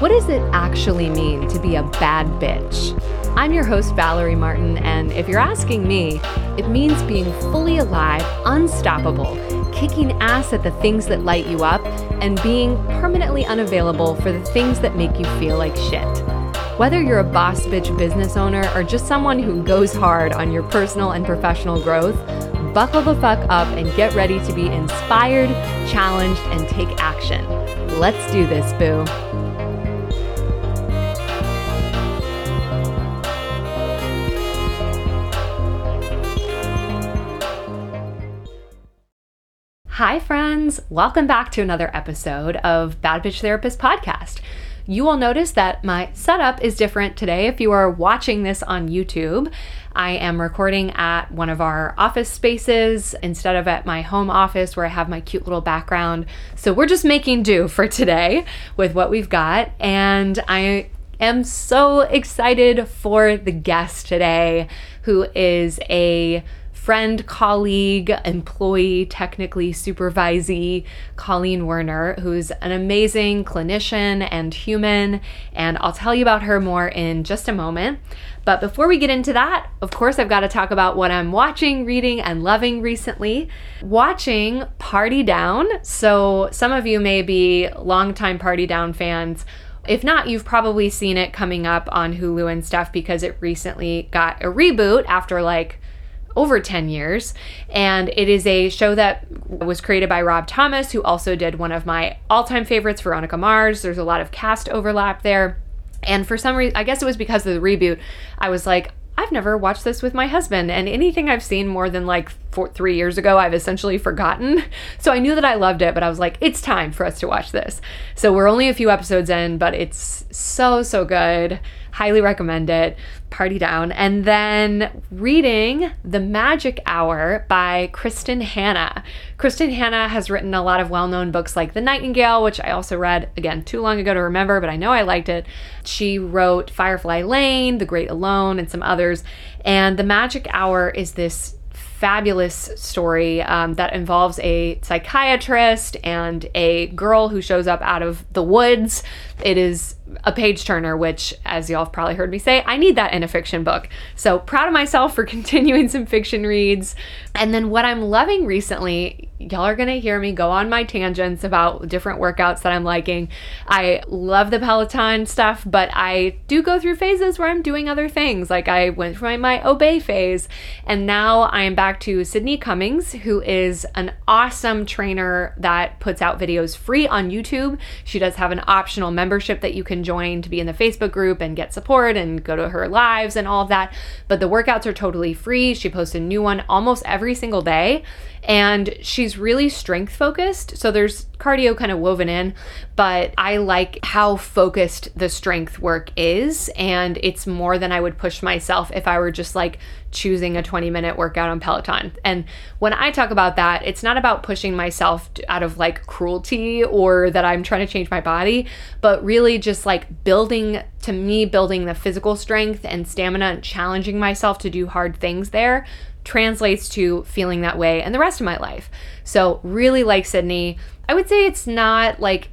What does it actually mean to be a bad bitch? I'm your host, Valerie Martin, and if you're asking me, it means being fully alive, unstoppable, kicking ass at the things that light you up, and being permanently unavailable for the things that make you feel like shit. Whether you're a boss bitch business owner or just someone who goes hard on your personal and professional growth, buckle the fuck up and get ready to be inspired, challenged, and take action. Let's do this, boo. Hi, friends. Welcome back to another episode of Bad Bitch Therapist Podcast. You will notice that my setup is different today. If you are watching this on YouTube, I am recording at one of our office spaces instead of at my home office where I have my cute little background. So we're just making do for today with what we've got. And I am so excited for the guest today, who is a friend, colleague, employee, technically supervisee, Colleen Werner, who's an amazing clinician and human, and I'll tell you about her more in just a moment. But before we get into that, of course, I've got to talk about what I'm watching, reading, and loving recently. Watching Party Down. So some of you may be longtime Party Down fans. If not, you've probably seen it coming up on Hulu and stuff because it recently got a reboot after like over 10 years. And it is a show that was created by Rob Thomas, who also did one of my all-time favorites, Veronica Mars. There's a lot of cast overlap there. And for some reason, I guess it was because of the reboot, I was like, I've never watched this with my husband, and anything I've seen more than like 3 years ago, I've essentially forgotten. So I knew that I loved it, but I was like, it's time for us to watch this. So we're only a few episodes in, but it's so, so good. Highly recommend it. Party Down. And then reading The Magic Hour by Kristen Hannah. Kristen Hannah has written a lot of well-known books like The Nightingale, which I also read, again, too long ago to remember, but I know I liked it. She wrote Firefly Lane, The Great Alone, and some others. And The Magic Hour is this fabulous story that involves a psychiatrist and a girl who shows up out of the woods. It is a page turner, which, as y'all have probably heard me say, I need that in a fiction book. So proud of myself for continuing some fiction reads. And then what I'm loving recently, y'all are gonna hear me go on my tangents about different workouts that I'm liking. I love the Peloton stuff, but I do go through phases where I'm doing other things. Like I went through my obey phase, and now I am back to Sydney Cummings, who is an awesome trainer that puts out videos free on YouTube. She does have an optional membership that you can join to be in the Facebook group and get support and go to her lives and all of that. But the workouts are totally free. She posts a new one almost every single day. And she's really strength focused. So there's cardio kind of woven in, but I like how focused the strength work is. And it's more than I would push myself if I were just like choosing a 20-minute workout on Peloton. And when I talk about that, it's not about pushing myself out of like cruelty or that I'm trying to change my body, but really just like building the physical strength and stamina and challenging myself to do hard things there translates to feeling that way and the rest of my life. So really like Sydney. I would say it's not like,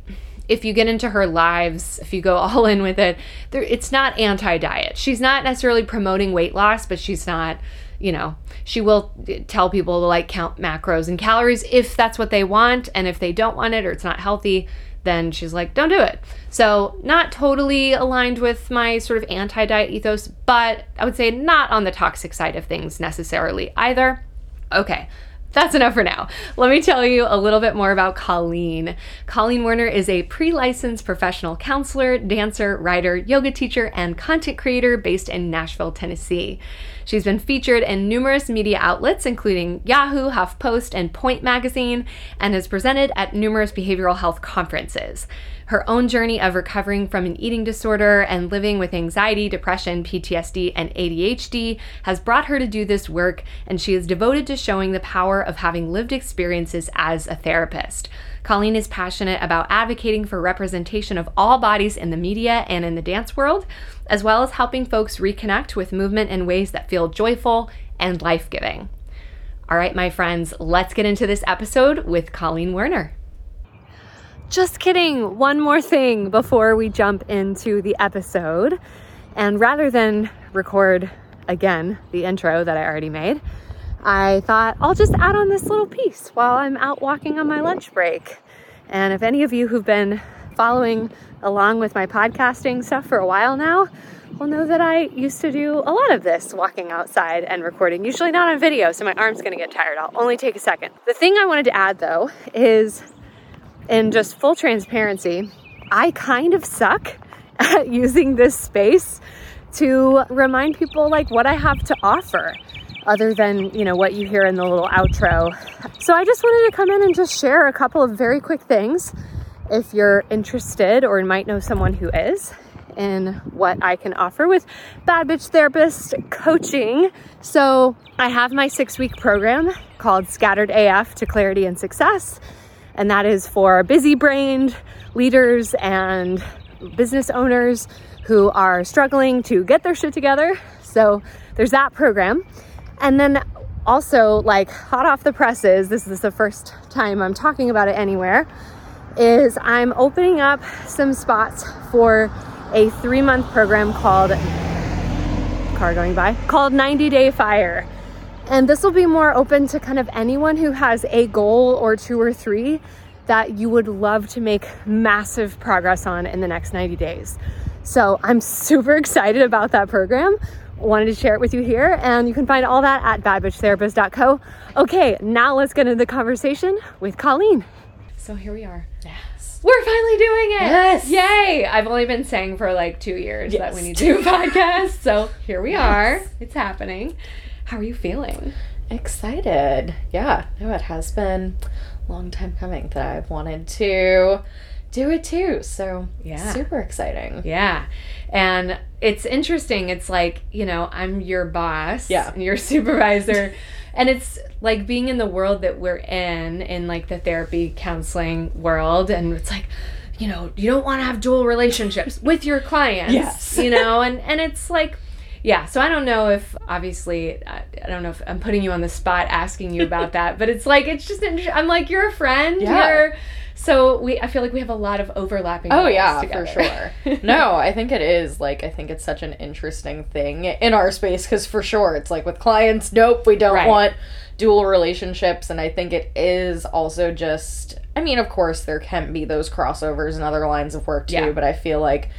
if you get into her lives, if you go all in with it, it's not anti-diet. She's not necessarily promoting weight loss, but she's not, you know, she will tell people to like count macros and calories if that's what they want. And if they don't want it or it's not healthy, then she's like, don't do it. So not totally aligned with my sort of anti-diet ethos, but I would say not on the toxic side of things necessarily either. Okay. That's enough for now. Let me tell you a little bit more about Colleen. Colleen Werner is a pre-licensed professional counselor, dancer, writer, yoga teacher, and content creator based in Nashville, Tennessee. She's been featured in numerous media outlets, including Yahoo, HuffPost, and Pointe Magazine, and has presented at numerous behavioral health conferences. Her own journey of recovering from an eating disorder and living with anxiety, depression, PTSD, and ADHD has brought her to do this work, and she is devoted to showing the power of having lived experiences as a therapist. Colleen is passionate about advocating for representation of all bodies in the media and in the dance world, as well as helping folks reconnect with movement in ways that feel joyful and life-giving. All right, my friends, let's get into this episode with Colleen Werner. Just kidding. One more thing before we jump into the episode. And rather than record again the intro that I already made, I thought I'll just add on this little piece while I'm out walking on my lunch break. And if any of you who've been following along with my podcasting stuff for a while now will know that I used to do a lot of this walking outside and recording, usually not on video, so my arm's going to get tired. I'll only take a second. The thing I wanted to add, though, is in just full transparency, I kind of suck at using this space to remind people like what I have to offer other than, you know, what you hear in the little outro. So I just wanted to come in and just share a couple of very quick things if you're interested or might know someone who is in what I can offer with Bad Bitch Therapist coaching. So I have my 6-week program called Scattered AF to Clarity and Success, and that is for busy-brained leaders and business owners who are struggling to get their shit together. So there's that program. And then also, like, hot off the presses, this is the first time I'm talking about it anywhere, is I'm opening up some spots for a 3-month program called 90 Day Fire. And this will be more open to kind of anyone who has a goal or 2 or 3 that you would love to make massive progress on in the next 90 days. So I'm super excited about that program. Wanted to share it with you here, and you can find all that at BadwitchTherapist.co. Okay, now let's get into the conversation with Colleen. So here we are. Yes. We're finally doing it. Yes. Yay. I've only been saying for like 2 years that we need to do a podcast. So here we are. It's happening. How are you feeling? Excited. Yeah. No, it has been a long time coming that I've wanted to do it too. So yeah, super exciting. Yeah. And it's interesting. It's like, you know, I'm your boss, and your supervisor. And it's like being in the world that we're in like the therapy counseling world. And it's like, you know, you don't want to have dual relationships with your clients, you know, and it's like, so I don't know if, obviously, I don't know if I'm putting you on the spot asking you about that, but it's like, it's just, I'm like, you're a friend. Yeah. I feel like we have a lot of overlapping. Oh yeah, together. For sure. No, I think it is like, I think it's such an interesting thing in our space because for sure it's like with clients, nope, we don't want dual relationships. And I think it is also just, I mean, of course there can be those crossovers in other lines of work too, but I feel like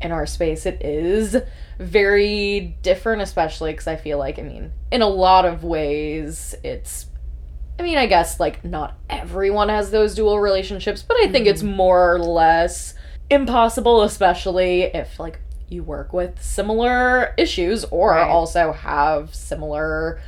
in our space it is very different, especially because I feel like, I mean, in a lot of ways it's, I mean, I guess, like, not everyone has those dual relationships, but I think it's more or less impossible, especially if, like, you work with similar issues or also have similar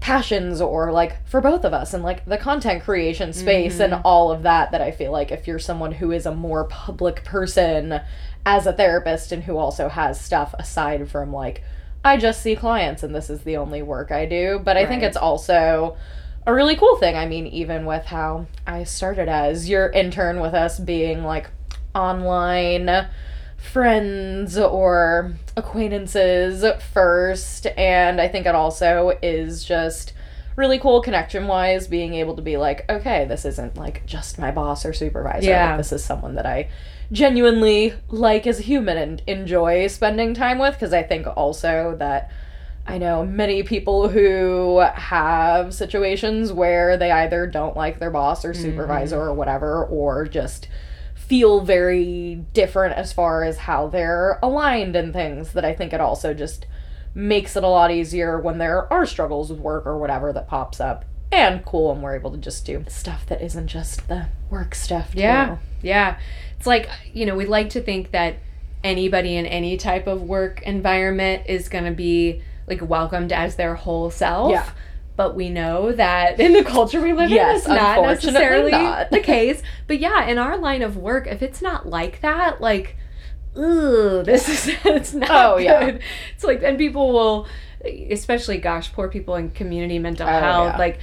passions or, like, for both of us and, like, the content creation space and all of that I feel like if you're someone who is a more public person as a therapist and who also has stuff aside from, like, I just see clients and this is the only work I do, but I think it's also a really cool thing. I mean, even with how I started as your intern with us being like online friends or acquaintances first. And I think it also is just really cool connection wise, being able to be like, okay, this isn't like just my boss or supervisor. Yeah. Like, this is someone that I genuinely like as a human and enjoy spending time with. 'Cause I think also that I know many people who have situations where they either don't like their boss or supervisor or whatever, or just feel very different as far as how they're aligned and things, that I think it also just makes it a lot easier when there are struggles with work or whatever that pops up. And cool, and we're able to just do stuff that isn't just the work stuff too. Yeah. It's like, you know, we like to think that anybody in any type of work environment is going to be like welcomed as their whole self. Yeah. But we know that in the culture we live in, it's not necessarily the case. But yeah, in our line of work, if it's not like that, like, ooh, it's not good. Yeah. It's like, and people will, especially, gosh, poor people in community mental health, like,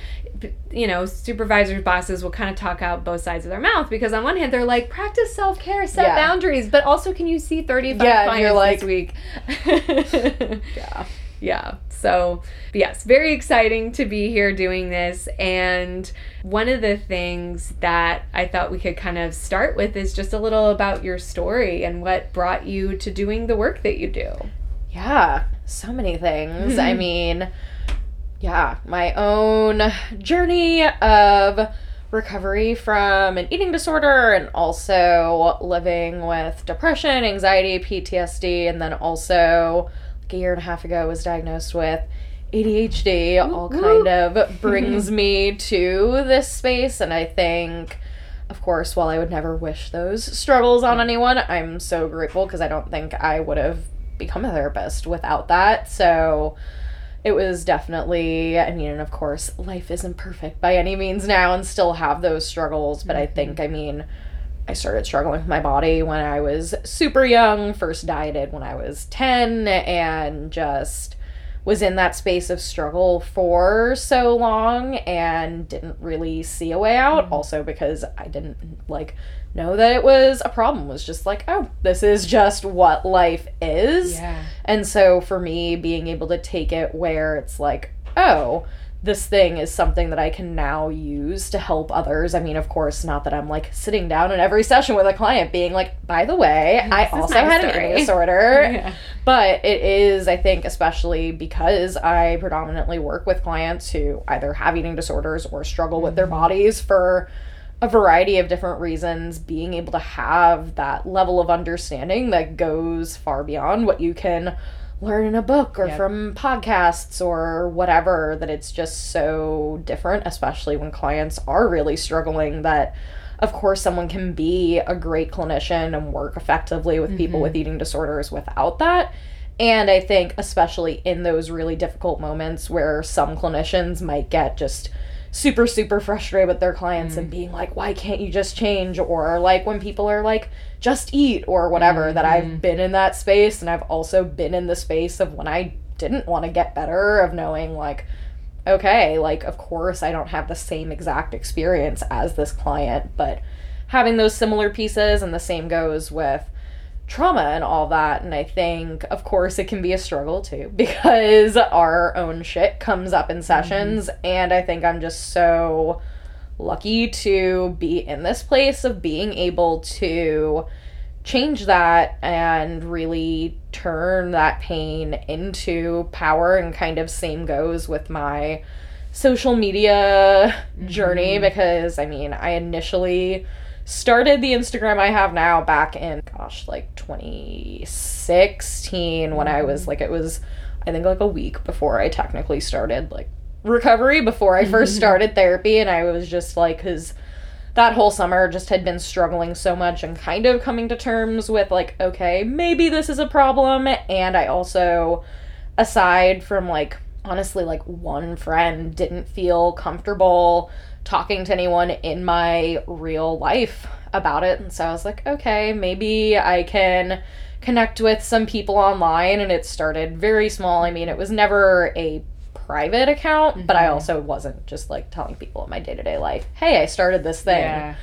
you know, supervisors, bosses will kind of talk out both sides of their mouth because on one hand they're like, practice self-care, set boundaries, but also can you see 35 clients this week? Yeah. Yeah. So yes, very exciting to be here doing this. And one of the things that I thought we could kind of start with is just a little about your story and what brought you to doing the work that you do. Yeah. So many things. I mean, yeah, my own journey of recovery from an eating disorder and also living with depression, anxiety, PTSD, and then also like a year and a half ago was diagnosed with ADHD, all kind of brings me to this space. And I think, of course, while I would never wish those struggles on anyone, I'm so grateful because I don't think I would have become a therapist without that. So it was definitely, I mean, and of course, life isn't perfect by any means now and still have those struggles. But I think, I mean, I started struggling with my body when I was super young, first dieted when I was 10, and just was in that space of struggle for so long and didn't really see a way out. Also because I didn't, like, know that it was a problem. It was just like, oh, this is just what life is. Yeah. And so for me, being able to take it where it's like, oh, this thing is something that I can now use to help others. I mean, of course, not that I'm, like, sitting down in every session with a client being like, by the way, I also had an eating disorder. Yeah. But it is, I think, especially because I predominantly work with clients who either have eating disorders or struggle with their bodies for a variety of different reasons, being able to have that level of understanding that goes far beyond what you can learn in a book or from podcasts or whatever, that it's just so different, especially when clients are really struggling, that of course someone can be a great clinician and work effectively with people with eating disorders without that. And I think especially in those really difficult moments where some clinicians might get just super, super frustrated with their clients and being like, why can't you just change? Or like when people are like, just eat or whatever, that I've been in that space. And I've also been in the space of when I didn't want to get better, of knowing like, okay, like, of course I don't have the same exact experience as this client, but having those similar pieces. And the same goes with trauma and all that. And I think, of course, it can be a struggle too, because our own shit comes up in sessions. And I think I'm just so lucky to be in this place of being able to change that and really turn that pain into power. And kind of same goes with my social media journey, because I mean, I initially started the Instagram I have now back in, gosh, like 2016 when I was like, it was, I think like a week before I technically started like recovery, before I first started therapy. And I was just like, because that whole summer just had been struggling so much and kind of coming to terms with like, okay, maybe this is a problem. And I also, aside from like, honestly, like one friend, didn't feel comfortable talking to anyone in my real life about it. And so I was like, okay, maybe I can connect with some people online. And it started very small. I mean, it was never a private account, but I also wasn't just like telling people in my day-to-day life, hey, I started this thing.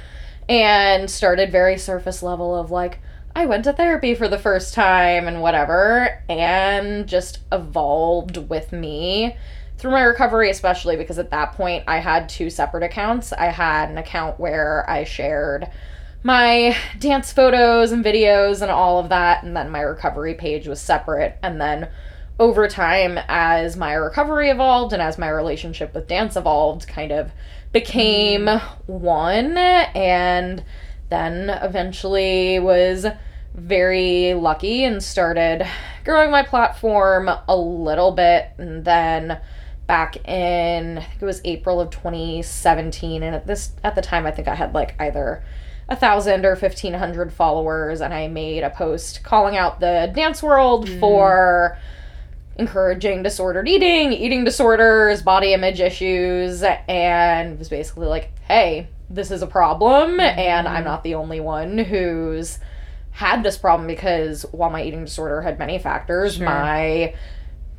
And started very surface level of like, I went to therapy for the first time and whatever, and just evolved with me through my recovery, especially because at that point I had two separate accounts. I had an account where I shared my dance photos and videos and all of that, and then my recovery page was separate. And then over time, as my recovery evolved and as my relationship with dance evolved, kind of became one, and then eventually was very lucky and started growing my platform a little bit. And then back in, I think it was April of 2017, and at the time I think I had like either 1,000 or 1,500 followers, and I made a post calling out the dance world for encouraging disordered eating, eating disorders, body image issues, and was basically like, hey, this is a problem, and I'm not the only one who's had this problem, because while my eating disorder had many factors, my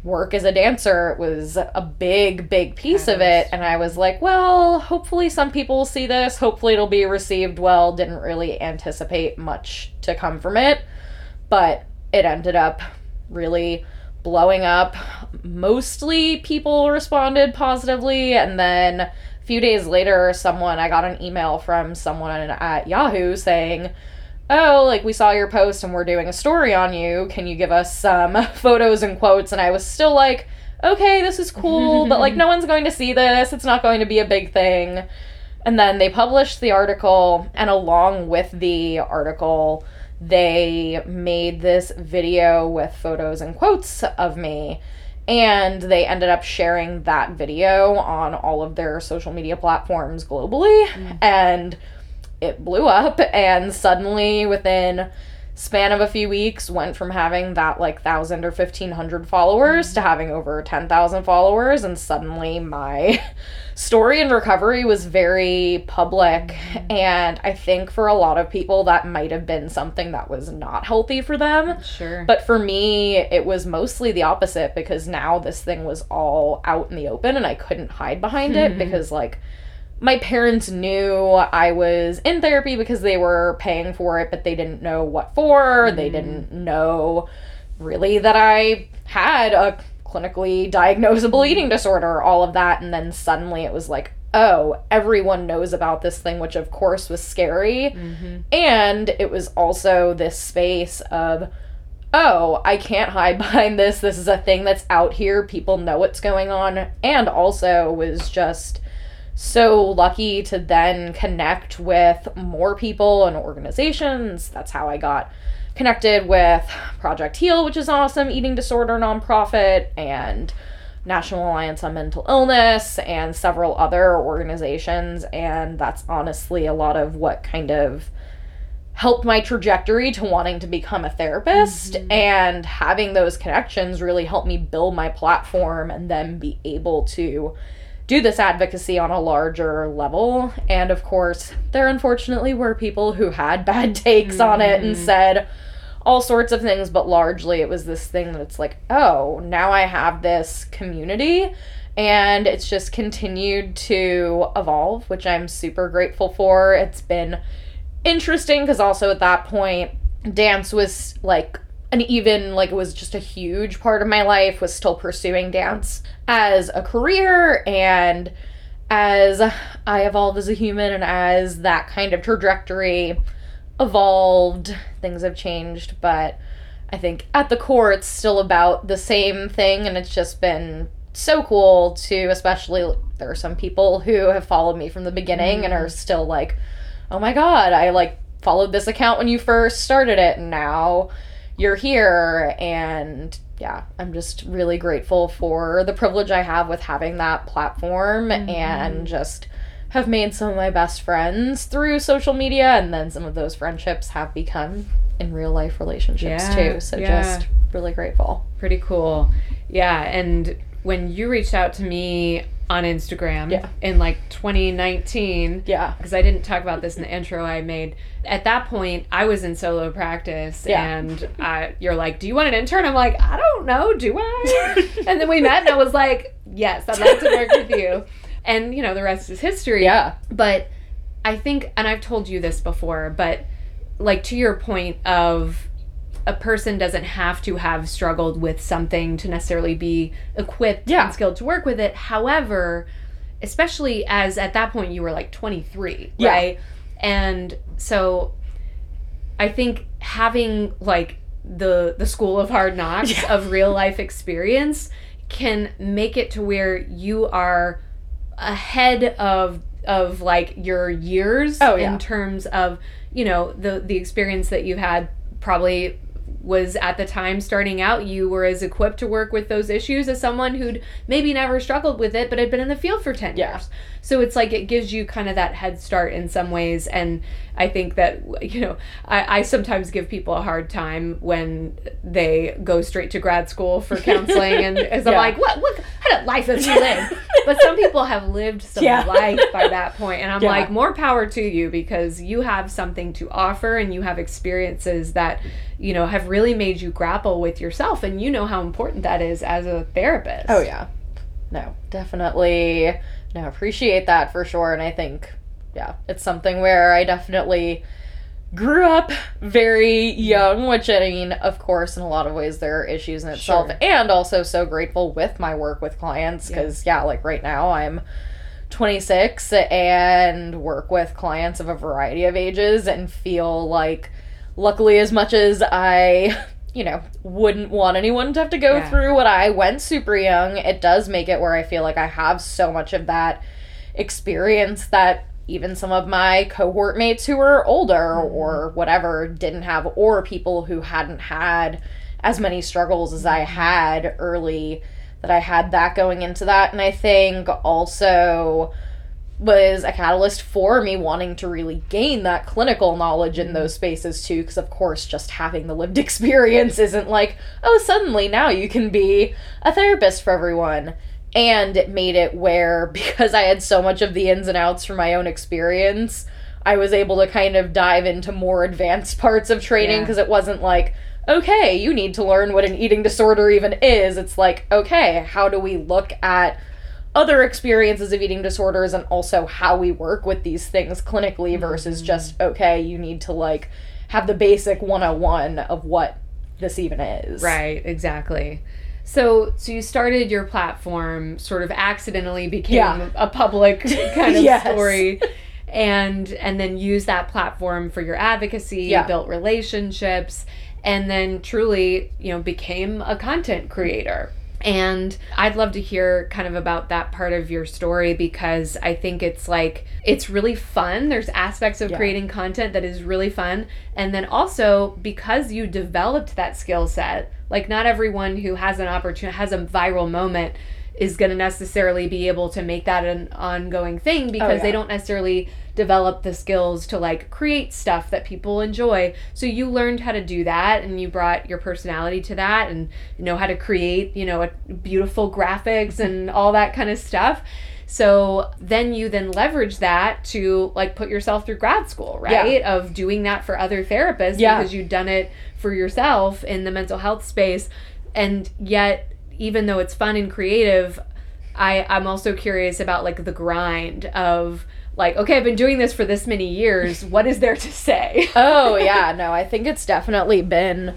work as a dancer was a big, big piece of it. And I was like, well, hopefully some people will see this. Hopefully it'll be received well. Didn't really anticipate much to come from it, but it ended up really blowing up. Mostly people responded positively, and then a few days later, I got an email from someone at Yahoo saying, oh, like, we saw your post and we're doing a story on you. Can you give us some photos and quotes? And I was still like, okay, this is cool, but, like, no one's going to see this. It's not going to be a big thing. And then they published the article, and along with the article, they made this video with photos and quotes of me. And they ended up sharing that video on all of their social media platforms globally. Mm. And it blew up, and suddenly within span of a few weeks went from having that, like, 1,000 or 1,500 followers to having over 10,000 followers, and suddenly my story in recovery was very public. And I think for a lot of people that might have been something that was not healthy for them. Sure. But for me, it was mostly the opposite, because now this thing was all out in the open and I couldn't hide behind it, because, like, my parents knew I was in therapy because they were paying for it, but they didn't know what for. They didn't know really that I had a clinically diagnosable eating disorder, all of that. And then suddenly it was like, oh, everyone knows about this thing, which of course was scary. And it was also this space of, oh, I can't hide behind this. This is a thing that's out here. People know what's going on. And also was just so lucky to then connect with more people and organizations. That's how I got connected with Project Heal, which is an awesome eating disorder nonprofit, and National Alliance on Mental Illness, and several other organizations. And that's honestly a lot of what kind of helped my trajectory to wanting to become a therapist. And having those connections really helped me build my platform and then be able to do this advocacy on a larger level. And of course, there unfortunately were people who had bad takes on it and said all sorts of things, but largely it was this thing that it's like, oh, now I have this community, and it's just continued to evolve, which I'm super grateful for. It's been interesting because also at that point, dance was like and even, like, it was just a huge part of my life, was still pursuing dance as a career. And as I evolved as a human and as that kind of trajectory evolved, things have changed. But I think at the core, it's still about the same thing. And it's just been so cool to, especially, there are some people who have followed me from the beginning and are still like, oh my God, I, like, followed this account when you first started it, and now you're here. And yeah, I'm just really grateful for the privilege I have with having that platform, and just have made some of my best friends through social media, and then some of those friendships have become in real life relationships too. So just really grateful. Pretty cool. Yeah. And when you reached out to me on Instagram in like 2019, because I didn't talk about this in the intro I made. At that point, I was in solo practice, and you're like, do you want an intern? I'm like, I don't know, do I? And then we met, and I was like, yes, I'd like to work with you. And, you know, the rest is history. Yeah. But I think, and I've told you this before, but, like, to your point of a person doesn't have to have struggled with something to necessarily be equipped and skilled to work with it. However, especially as at that point you were like 23, right? And so I think having, like, the school of hard knocks of real life experience can make it to where you are ahead of like your years in terms of, you know, the experience that you had probably was at the time starting out, you were as equipped to work with those issues as someone who'd maybe never struggled with it, but had been in the field for 10 years. So it's like, it gives you kind of that head start in some ways. And I think that, you know, I sometimes give people a hard time when they go straight to grad school for counseling. And as I'm like, what kind of life have you lived? But some people have lived some life by that point. And I'm like, more power to you, because you have something to offer and you have experiences that, you know, have really made you grapple with yourself. And you know how important that is as a therapist. Oh, yeah. No, definitely. No, appreciate that for sure. And I think, yeah, it's something where I definitely grew up very young, which, I mean, of course, in a lot of ways there are issues in itself. Sure. And also so grateful with my work with clients because, like right now I'm 26 and work with clients of a variety of ages and feel like, luckily, as much as I, wouldn't want anyone to have to go through what I went super young, it does make it where I feel like I have so much of that experience that even some of my cohort mates who were older or whatever didn't have, or people who hadn't had as many struggles as I had early, that I had that going into that. And I think also was a catalyst for me wanting to really gain that clinical knowledge in those spaces too, because of course just having the lived experience isn't like, oh, suddenly now you can be a therapist for everyone. And it made it where, because I had so much of the ins and outs from my own experience, I was able to kind of dive into more advanced parts of training because it wasn't like, okay, you need to learn what an eating disorder even is. It's like, okay, how do we look at other experiences of eating disorders and also how we work with these things clinically versus just, okay, you need to like have the basic 101 of what this even is. Right, exactly. So you started your platform, sort of accidentally became a public kind of story, and then used that platform for your advocacy, built relationships, and then truly, became a content creator. And I'd love to hear kind of about that part of your story, because I think it's like, it's really fun. There's aspects of creating content that is really fun. And then also because you developed that skill set, like not everyone who has an opportunity, has a viral moment is going to necessarily be able to make that an ongoing thing, because they don't necessarily develop the skills to like create stuff that people enjoy. So you learned how to do that, and you brought your personality to that, and how to create, beautiful graphics and all that kind of stuff. So then you then leverage that to like put yourself through grad school, right? Yeah. Of doing that for other therapists because you've done it for yourself in the mental health space. And yet, even though it's fun and creative, I'm also curious about like the grind of like, okay, I've been doing this for this many years. What is there to say? No, I think it's definitely been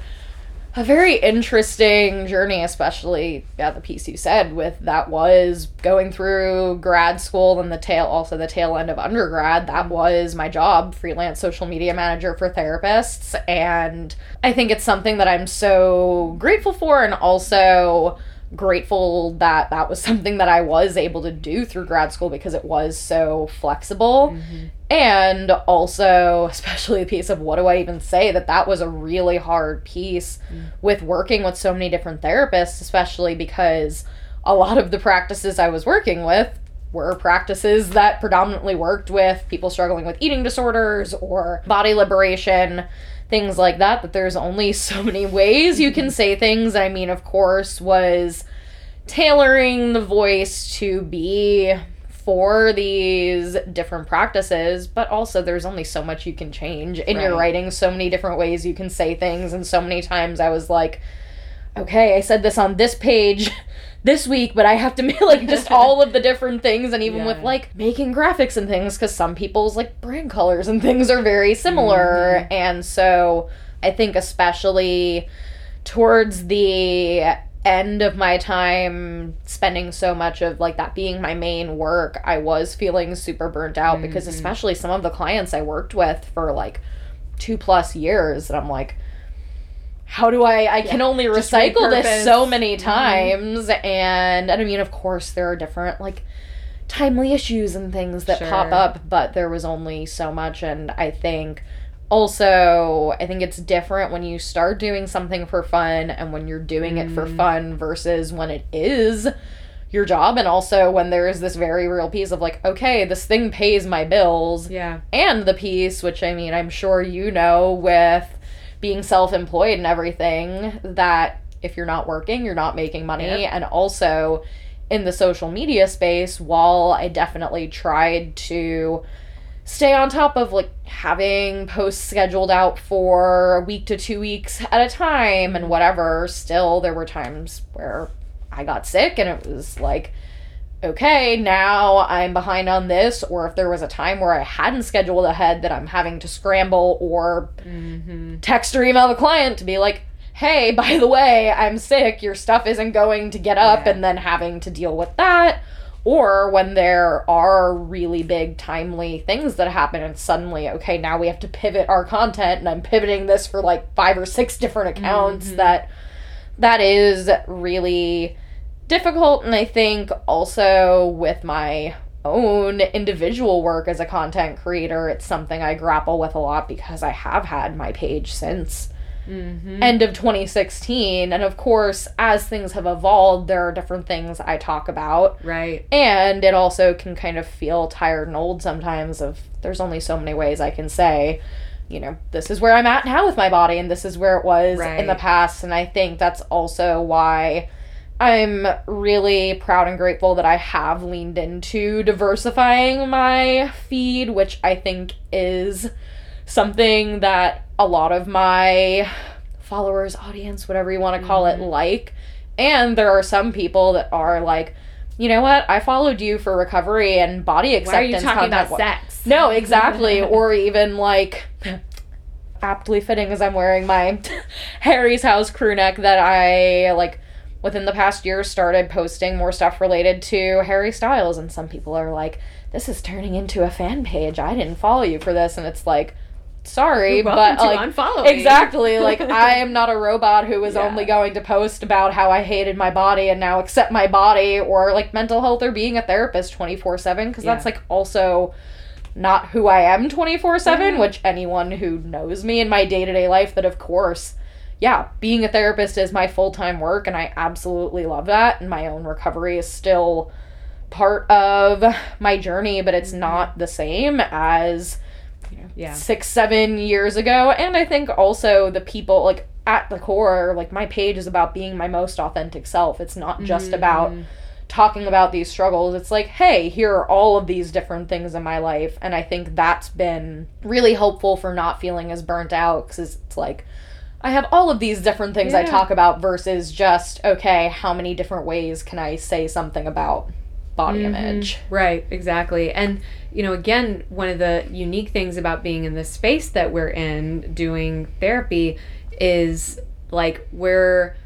a very interesting journey, especially the piece you said with that was going through grad school and the tail end of undergrad. That was my job, freelance social media manager for therapists. And I think it's something that I'm so grateful for, and also grateful that that was something that I was able to do through grad school because it was so flexible. Mm-hmm. And also, especially the piece of what do I even say, that was a really hard piece with working with so many different therapists, especially because a lot of the practices I was working with were practices that predominantly worked with people struggling with eating disorders or body liberation, things like that, but there's only so many ways you can say things. I mean, of course, was tailoring the voice to be for these different practices, but also there's only so much you can change in your writing, so many different ways you can say things. And so many times I was like, okay, I said this on this page this week, but I have to make like just all of the different things. And even with like making graphics and things, because some people's like brand colors and things are very similar. Mm-hmm. And so I think especially towards the end of my time spending so much of like that being my main work, I was feeling super burnt out because especially some of the clients I worked with for like 2+ years, and I'm like, how do I can only recycle this so many times. And I mean, of course, there are different like timely issues and things that pop up, but there was only so much. And I think it's different when you start doing something for fun and when you're doing it for fun versus when it is your job. And also when there is this very real piece of like, okay, this thing pays my bills. Yeah. And the piece, which I mean, I'm sure with being self-employed and everything, that if you're not working, you're not making money. Yep. And also in the social media space, while I definitely tried to stay on top of like having posts scheduled out for a week to 2 weeks at a time and whatever, still there were times where I got sick and it was like, okay, now I'm behind on this, or if there was a time where I hadn't scheduled ahead that I'm having to scramble or text or email the client to be like, hey, by the way, I'm sick, your stuff isn't going to get up, and then having to deal with that. Or when there are really big, timely things that happen and suddenly, okay, now we have to pivot our content, and I'm pivoting this for like 5 or 6 different accounts. That is really difficult. And I think also with my own individual work as a content creator, it's something I grapple with a lot because I have had my page since end of 2016. And of course, as things have evolved, there are different things I talk about. Right. And it also can kind of feel tired and old sometimes of there's only so many ways I can say, you know, this is where I'm at now with my body and this is where it was in the past. And I think that's also why I'm really proud and grateful that I have leaned into diversifying my feed, which I think is something that a lot of my followers, audience, whatever you want to call it, like. And there are some people that are like, you know what, I followed you for recovery and body acceptance. Why are you talking about sex? No, exactly. Or even like, aptly fitting as I'm wearing my Harry's House crew neck that I, like, within the past year started posting more stuff related to Harry Styles. And some people are like, this is turning into a fan page. I didn't follow you for this. And it's like, sorry, but like, exactly, like, I am not a robot who is only going to post about how I hated my body and now accept my body, or like mental health or being a therapist 24/7, because that's like also not who I am 24/7, which anyone who knows me in my day-to-day life, that of course, being a therapist is my full-time work and I absolutely love that, and my own recovery is still part of my journey, but it's not the same as 6-7 years ago. And I think also the people, like, at the core, like, my page is about being my most authentic self. It's not just about talking about these struggles. It's like, hey, here are all of these different things in my life. And I think that's been really helpful for not feeling as burnt out, because it's like, I have all of these different things I talk about versus just, okay, how many different ways can I say something about body image? Right, exactly. And, you know, again, one of the unique things about being in the space that we're in doing therapy is, like, we're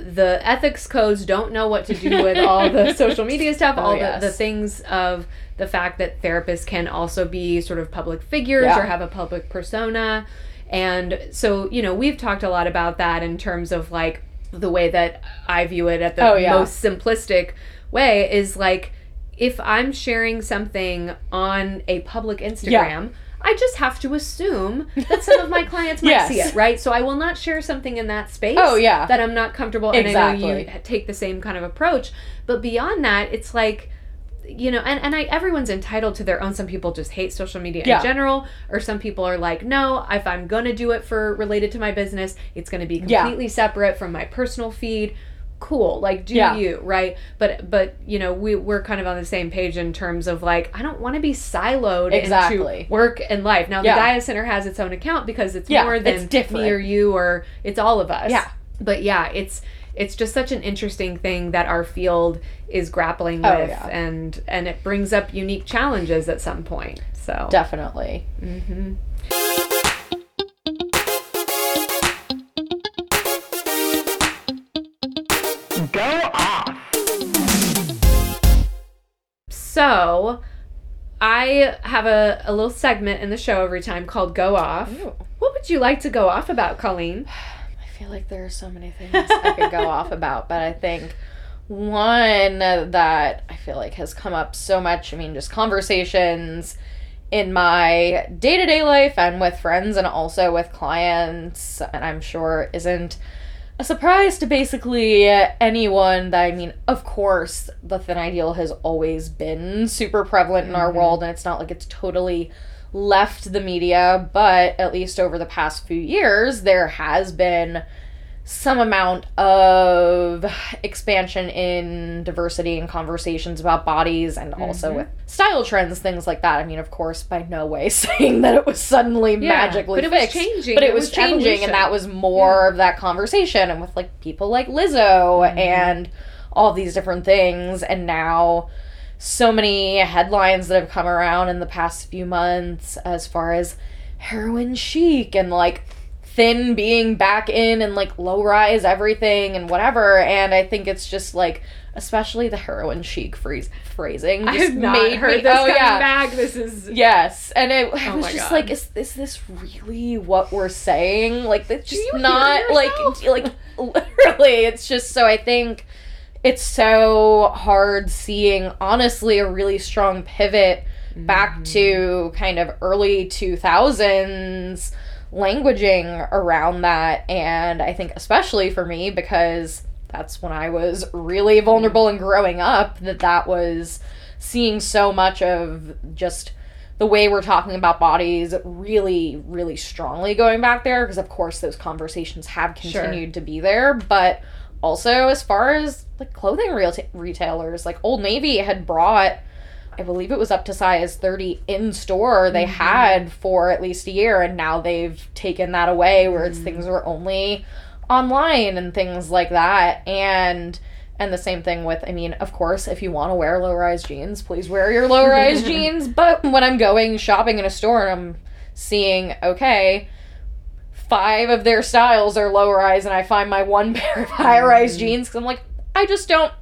the ethics codes don't know what to do with all the social media stuff, the things of the fact that therapists can also be sort of public figures or have a public persona. And so, you know, we've talked a lot about that in terms of, like, the way that I view it at the most simplistic way is, like, if I'm sharing something on a public Instagram, I just have to assume that some of my clients might see it, right? So I will not share something in that space that I'm not comfortable. Exactly. And I know you take the same kind of approach. But beyond that, it's like, you know, and everyone's entitled to their own. Some people just hate social media in general, or some people are like, no, if I'm going to do it for related to my business, it's going to be completely separate from my personal feed. Cool, like, do you, right? But you know, we're kind of on the same page in terms of, like, I don't want to be siloed into work and life. Now, the Gaia Center has its own account because it's more than it's me or you, or it's all of us. Yeah. But yeah, it's just such an interesting thing that our field is grappling with, and it brings up unique challenges at some point. So definitely. Mm-hmm. So, I have a little segment in the show every time called Go Off. Ooh. What would you like to go off about, Colleen? I feel like there are so many things I could go off about, but I think one that I feel like has come up so much, I mean, just conversations in my day-to-day life and with friends and also with clients, and I'm sure isn't a surprise to basically anyone, that, I mean, of course, the thin ideal has always been super prevalent in our world, and it's not like it's totally left the media, but at least over the past few years, there has been some amount of expansion in diversity and conversations about bodies and also with style trends, things like that. I mean, of course, by no way saying that it was suddenly magically fixed. But it was changing. But it was changing, evolution. And that was more of that conversation. And with, like, people like Lizzo and all these different things, and now so many headlines that have come around in the past few months as far as heroin chic and, like, thin being back in and, like, low-rise everything and whatever, and I think it's just, like, especially the heroin chic phrasing. I have not heard this coming back. This is... Yes. And I was just like, is this really what we're saying? Like, it's just not, like, literally, it's just so I think it's so hard seeing, honestly, a really strong pivot back to kind of early 2000s languaging around that. And I think especially for me, because that's when I was really vulnerable and growing up, that was seeing so much of just the way we're talking about bodies really, really strongly going back there, because of course those conversations have continued to be there, but also as far as, like, clothing retailers, like Old Navy had brought, I believe it was up to size 30 in store, they had for at least a year, and now they've taken that away where it's things were only online and things like that. And the same thing with, I mean, of course, if you want to wear low-rise jeans, please wear your low-rise jeans. But when I'm going shopping in a store and I'm seeing, okay, 5 of their styles are low-rise, and I find my one pair of high-rise jeans, because I'm like, I just don't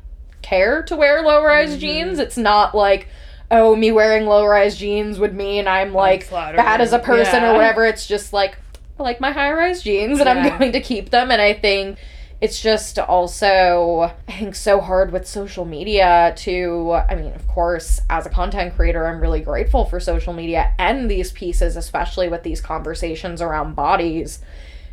care to wear low-rise jeans. It's not like, oh, me wearing low-rise jeans would mean I'm, like, bad as a person or whatever. It's just like, I like my high-rise jeans, and I'm going to keep them. And I think it's just also, I think, so hard with social media to, I mean, of course, as a content creator, I'm really grateful for social media and these pieces, especially with these conversations around bodies.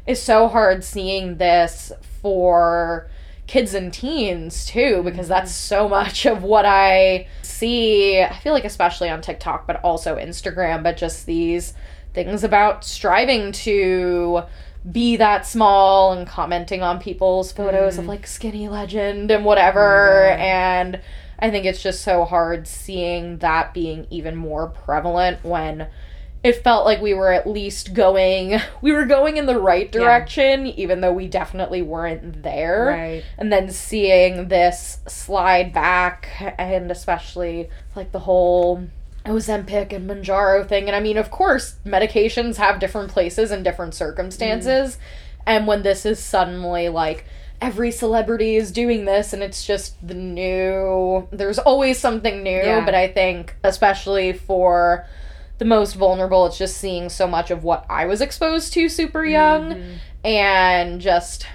It's so hard seeing this for kids and teens, too, because that's so much of what I see, I feel like, especially on TikTok, but also Instagram, but just these things about striving to be that small and commenting on people's photos of, like, skinny legend and whatever. And I think it's just so hard seeing that being even more prevalent when it felt like we were at least going in the right direction, even though we definitely weren't there. Right. And then seeing this slide back, and especially, like, the whole Ozempic and Manjaro thing. And I mean, of course, medications have different places and different circumstances. And when this is suddenly like, every celebrity is doing this, and it's just the new, there's always something new. Yeah. But I think, especially for the most vulnerable, it's just seeing so much of what I was exposed to super young and just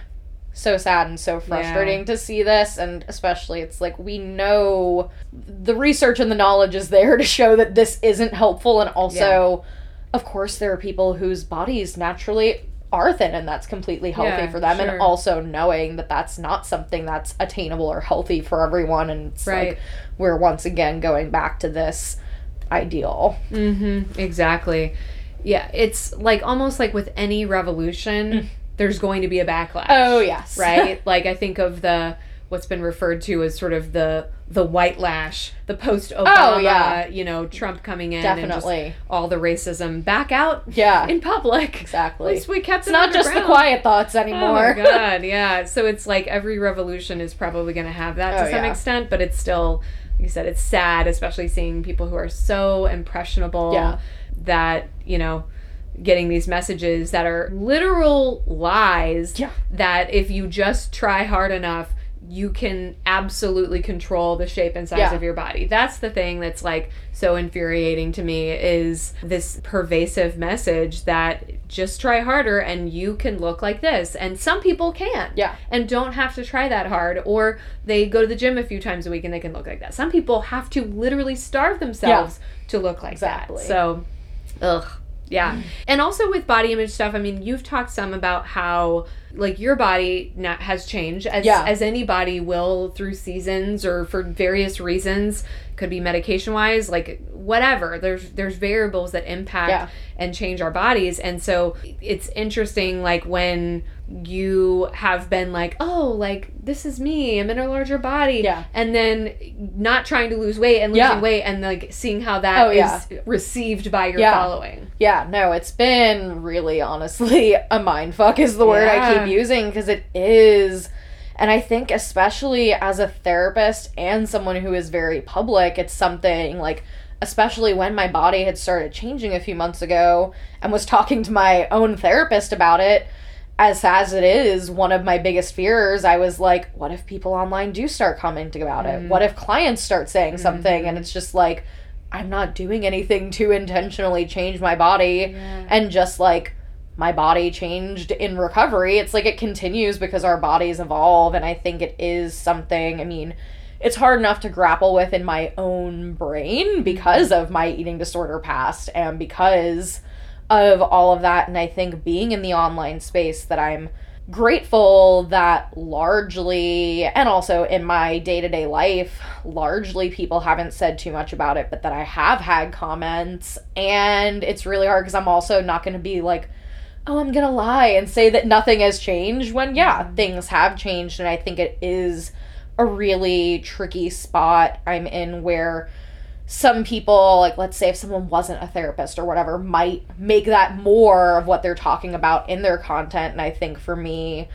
so sad and so frustrating to see this. And especially, it's like, we know the research and the knowledge is there to show that this isn't helpful. And also, of course, there are people whose bodies naturally are thin, and that's completely healthy for them. And also knowing that that's not something that's attainable or healthy for everyone. And it's like, we're once again going back to this ideal. Exactly. Yeah, it's like almost like with any revolution, there's going to be a backlash. Oh, yes. Right? Like, I think of what's been referred to as sort of the white lash, the post-Obama, you know, Trump coming in and just all the racism back out in public. Exactly. At least we kept it underground. It's not just the quiet thoughts anymore. Oh, my God, yeah. So it's like every revolution is probably going to have that to some extent, but it's still, like you said, it's sad, especially seeing people who are so impressionable that, you know, getting these messages that are literal lies that if you just try hard enough, you can absolutely control the shape and size of your body. That's the thing that's, like, so infuriating to me, is this pervasive message that just try harder and you can look like this. And some people can't and don't have to try that hard, or they go to the gym a few times a week and they can look like that. Some people have to literally starve themselves to look like that. So, yeah. And also with body image stuff, I mean, you've talked some about how, like, your body has changed, as any body will, through seasons or for various reasons. Could be medication-wise, like, whatever. There's variables that impact and change our bodies. And so it's interesting, like, when you have been like, oh, like, this is me, I'm in a larger body, and then not trying to lose weight and losing weight, and, like, seeing how that is received by your following. Yeah, no, it's been really, honestly, a mindfuck is the word I keep using, because it is. And I think especially as a therapist and someone who is very public, it's something like, especially when my body had started changing a few months ago and was talking to my own therapist about it, as it is one of my biggest fears, I was like, what if people online do start commenting about it? What if clients start saying something? And it's just like, I'm not doing anything to intentionally change my body. Yeah. And just like my body changed in recovery, it's like it continues because our bodies evolve. And I think it is something, I mean, it's hard enough to grapple with in my own brain because of my eating disorder past and because of all of that. And I think being in the online space, that I'm grateful that largely, and also in my day-to-day life, largely people haven't said too much about it, but that I have had comments. And it's really hard because I'm also not going to be like, oh, I'm going to lie and say that nothing has changed when, yeah, things have changed. And I think it is a really tricky spot I'm in where some people, like, let's say if someone wasn't a therapist or whatever, might make that more of what they're talking about in their content. And I think for me,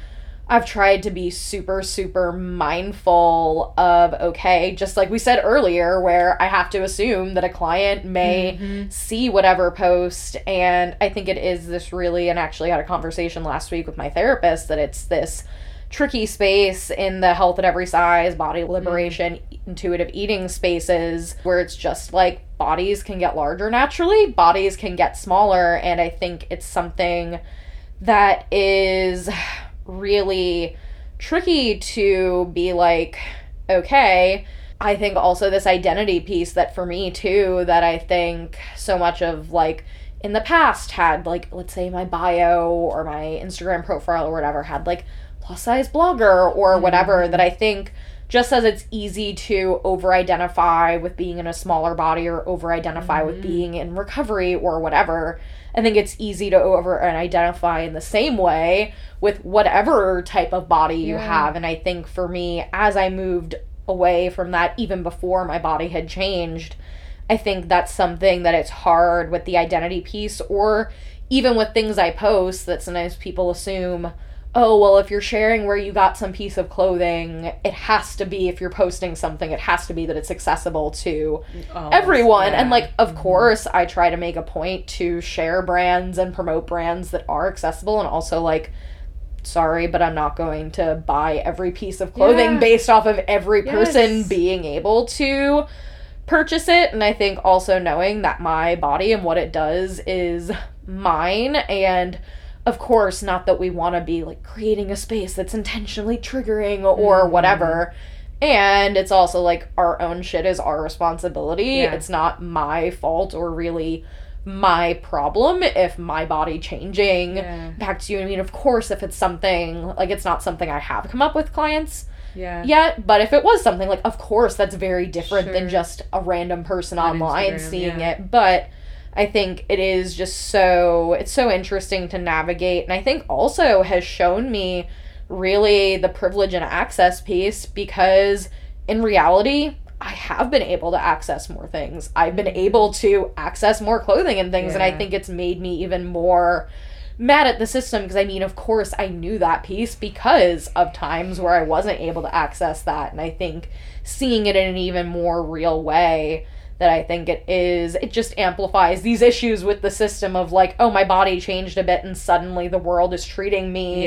I've tried to be super, super mindful of, okay, just like we said earlier, where I have to assume that a client may see whatever post. And I think it is this really, and I actually had a conversation last week with my therapist, that it's this tricky space in the health at every size, body liberation, intuitive eating spaces, where it's just like bodies can get larger naturally, bodies can get smaller. And I think it's something that is really tricky to be like, okay. I think also this identity piece that for me too, that I think so much of like in the past had like, let's say my bio or my Instagram profile or whatever had like plus-size blogger or whatever, that I think just as it's easy to over-identify with being in a smaller body or over-identify with being in recovery or whatever, I think it's easy to over-identify in the same way with whatever type of body you have. And I think for me, as I moved away from that, even before my body had changed, I think that's something that it's hard with the identity piece, or even with things I post, that sometimes people assume, oh, well, if you're sharing where you got some piece of clothing, it has to be, if you're posting something, it has to be that it's accessible to everyone. Yeah. And, like, of course, I try to make a point to share brands and promote brands that are accessible. And also, like, sorry, but I'm not going to buy every piece of clothing based off of every person being able to purchase it. And I think also knowing that my body and what it does is mine. And of course, not that we want to be, like, creating a space that's intentionally triggering or whatever. And it's also, like, our own shit is our responsibility. Yeah. It's not my fault or really my problem if my body changing impacts you. I mean, of course, if it's something, like, it's not something I have come up with clients yet. But if it was something, like, of course, that's very different than just a random person on online Instagram, seeing it. But I think it is just so, it's so interesting to navigate. And I think also has shown me really the privilege and access piece, because in reality, I have been able to access more things. I've been able to access more clothing and things. And I think it's made me even more mad at the system, because I mean, of course, I knew that piece because of times where I wasn't able to access that. And I think seeing it in an even more real way, that I think it is, it just amplifies these issues with the system of like, oh, my body changed a bit and suddenly the world is treating me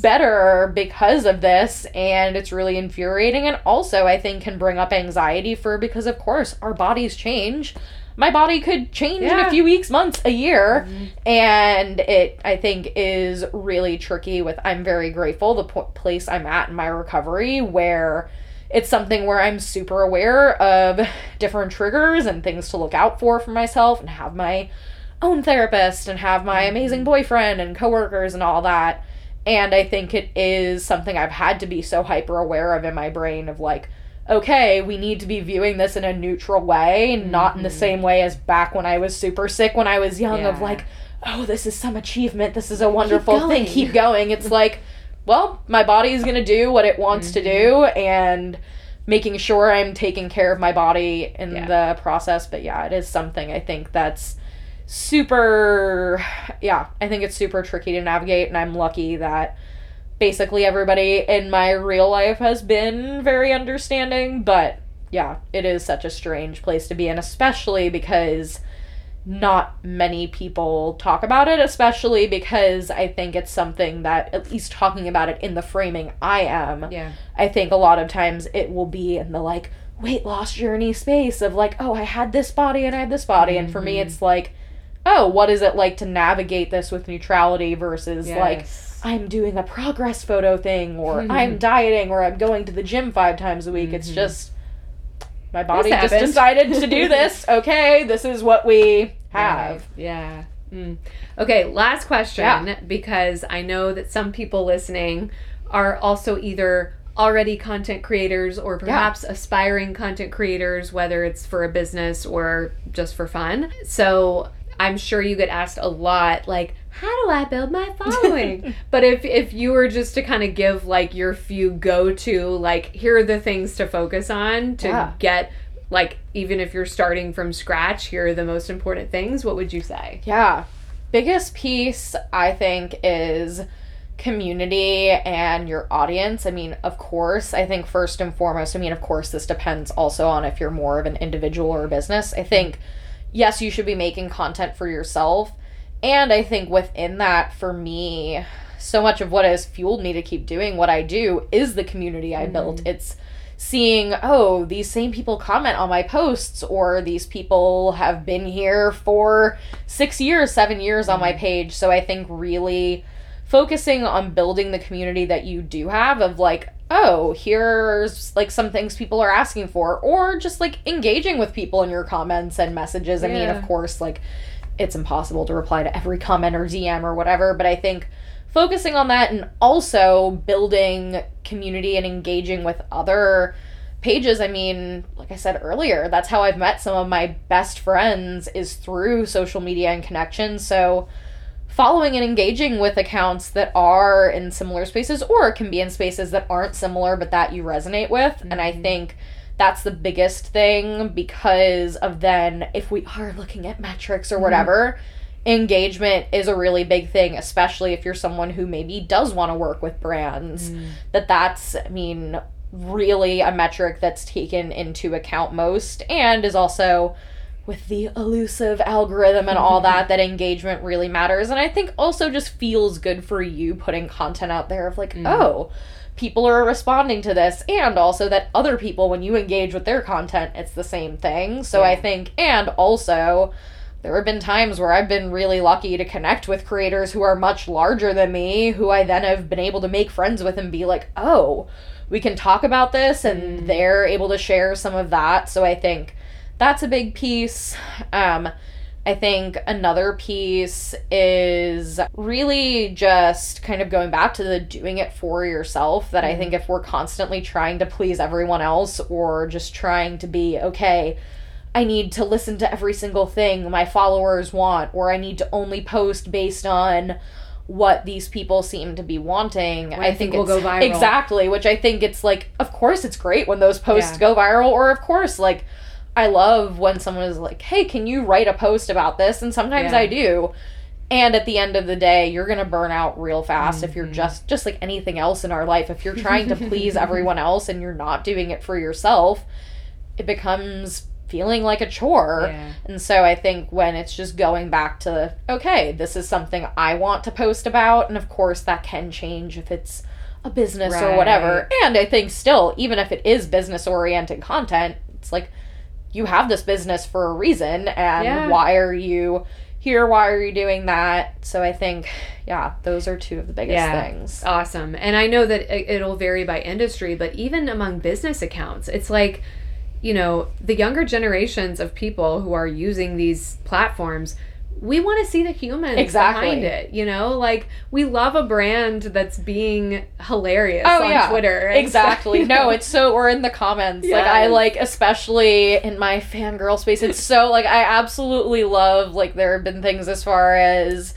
better because of this. And it's really infuriating. And also I think can bring up anxiety for, because of course our bodies change. My body could change in a few weeks, months, a year. And it, I think, is really tricky with, I'm very grateful the place I'm at in my recovery, where it's something where I'm super aware of different triggers and things to look out for myself, and have my own therapist and have my amazing boyfriend and coworkers and all that. And I think it is something I've had to be so hyper aware of in my brain of like, okay, we need to be viewing this in a neutral way, not in the same way as back when I was super sick when I was young of like, oh, this is some achievement. This is a wonderful thing. Keep going. It's like, well, my body is going to do what it wants to do, and making sure I'm taking care of my body in the process. But yeah, it is something I think that's super, I think it's super tricky to navigate. And I'm lucky that basically everybody in my real life has been very understanding, but yeah, it is such a strange place to be in, especially because not many people talk about it, especially because I think it's something that, at least talking about it in the framing I am, yeah, I think a lot of times it will be in the, like, weight loss journey space of, like, oh, I had this body and I had this body, and for me it's like, oh, what is it like to navigate this with neutrality versus, like, I'm doing a progress photo thing, or I'm dieting, or I'm going to the gym 5 times a week. It's just, my body just decided to do this. Okay, this is what we have. Yeah. Okay, last question, because I know that some people listening are also either already content creators or perhaps aspiring content creators, whether it's for a business or just for fun. So I'm sure you get asked a lot, like, how do I build my following? But if you were just to kind of give, like, your few go-to, like, here are the things to focus on to get, like, even if you're starting from scratch, here are the most important things, what would you say? Yeah. Biggest piece, I think, is community and your audience. I mean, of course, I think first and foremost, I mean, of course, this depends also on if you're more of an individual or a business. I think, yes, you should be making content for yourself. And I think within that, for me, so much of what has fueled me to keep doing what I do is the community I built. It's seeing, oh, these same people comment on my posts, or these people have been here for 6 years, 7 years on my page. So I think really focusing on building the community that you do have of, like, oh, here's, like, some things people are asking for, or just, like, engaging with people in your comments and messages. I mean, of course, like, it's impossible to reply to every comment or DM or whatever, but I think focusing on that and also building community and engaging with other pages. I mean, like I said earlier, that's how I've met some of my best friends, is through social media and connections. So following and engaging with accounts that are in similar spaces, or can be in spaces that aren't similar but that you resonate with. And I think that's the biggest thing, because of then, if we are looking at metrics or whatever, engagement is a really big thing, especially if you're someone who maybe does want to work with brands. That's, I mean, really a metric that's taken into account most, and is also, with the elusive algorithm and all that, that engagement really matters. And I think also just feels good for you putting content out there of, like, oh, people are responding to this. And also that other people, when you engage with their content, it's the same thing. So I think, and also, there have been times where I've been really lucky to connect with creators who are much larger than me, who I then have been able to make friends with and be like, oh, we can talk about this. And they're able to share some of that. So I think that's a big piece. I think another piece is really just kind of going back to the doing it for yourself, that I think if we're constantly trying to please everyone else, or just trying to be, okay, I need to listen to every single thing my followers want, or I need to only post based on what these people seem to be wanting, well, I think we'll go viral. Exactly, which I think it's like, of course it's great when those posts go viral, or of course, like, I love when someone is like, hey, can you write a post about this? And sometimes I do. And at the end of the day, you're going to burn out real fast if you're just like anything else in our life. If you're trying to please everyone else and you're not doing it for yourself, it becomes feeling like a chore. And so I think when it's just going back to, okay, this is something I want to post about. And of course, that can change if it's a business or whatever. And I think still, even if it is business-oriented content, it's like, you have this business for a reason, and why are you here? Why are you doing that? So I think, those are two of the biggest things. Awesome. And I know that it'll vary by industry, but even among business accounts, it's like, you know, the younger generations of people who are using these platforms, we want to see the humans behind it, you know? Like, we love a brand that's being hilarious on Twitter. Exactly. No, it's so, or in the comments. Like, I like, especially in my fangirl space, it's so, like, I absolutely love, like, there have been things as far as,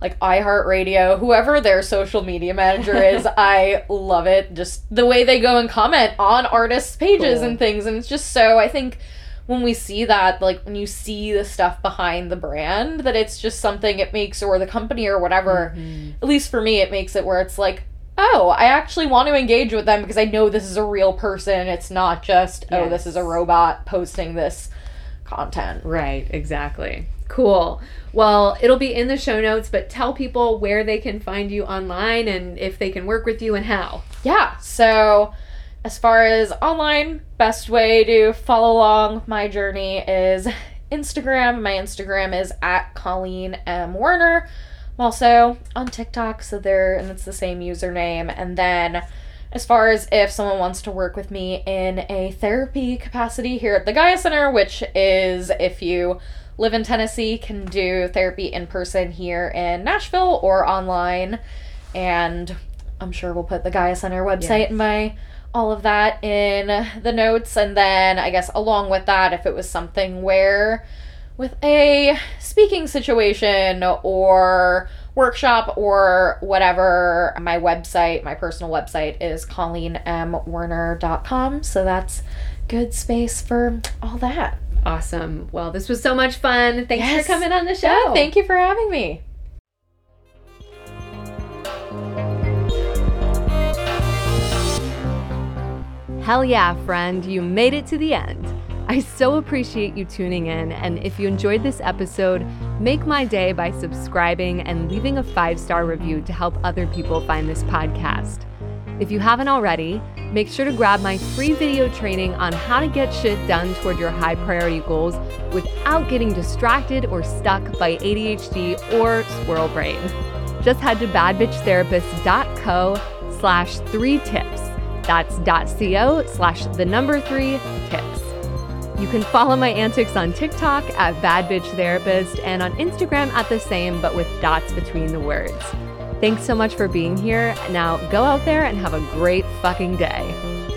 like, iHeartRadio, whoever their social media manager is, I love it. Just the way they go and comment on artists' pages and things, and it's just so, I think, when we see that, like, when you see the stuff behind the brand, that it's just something it makes, or the company or whatever, at least for me, it makes it where it's like, oh, I actually want to engage with them because I know this is a real person. It's not just, oh, this is a robot posting this content. Right, exactly. Cool. Well, it'll be in the show notes, but tell people where they can find you online and if they can work with you and how. Yeah, so as far as online, best way to follow along my journey is Instagram. My Instagram is at ColleenMWerner. I'm also on TikTok, and it's the same username. And then as far as if someone wants to work with me in a therapy capacity here at the Gaia Center, which is if you live in Tennessee, can do therapy in person here in Nashville or online. And I'm sure we'll put the Gaia Center website and all of that in the notes. And then I guess along with that, if it was something where with a speaking situation or workshop or whatever, my personal website is ColleenMWerner.com. So that's good space for all that. Awesome. Well, this was so much fun. Thanks for coming on the show. Yeah, thank you for having me. Hell yeah, friend. You made it to the end. I so appreciate you tuning in, and if you enjoyed this episode, make my day by subscribing and leaving a 5-star review to help other people find this podcast. If you haven't already, make sure to grab my free video training on how to get shit done toward your high priority goals without getting distracted or stuck by ADHD or squirrel brain. Just head to BadwitchTherapist.co/3tips. That's .co/3tips. You can follow my antics on TikTok at Bad Bitch Therapist and on Instagram at the same, but with dots between the words. Thanks so much for being here. Now go out there and have a great fucking day.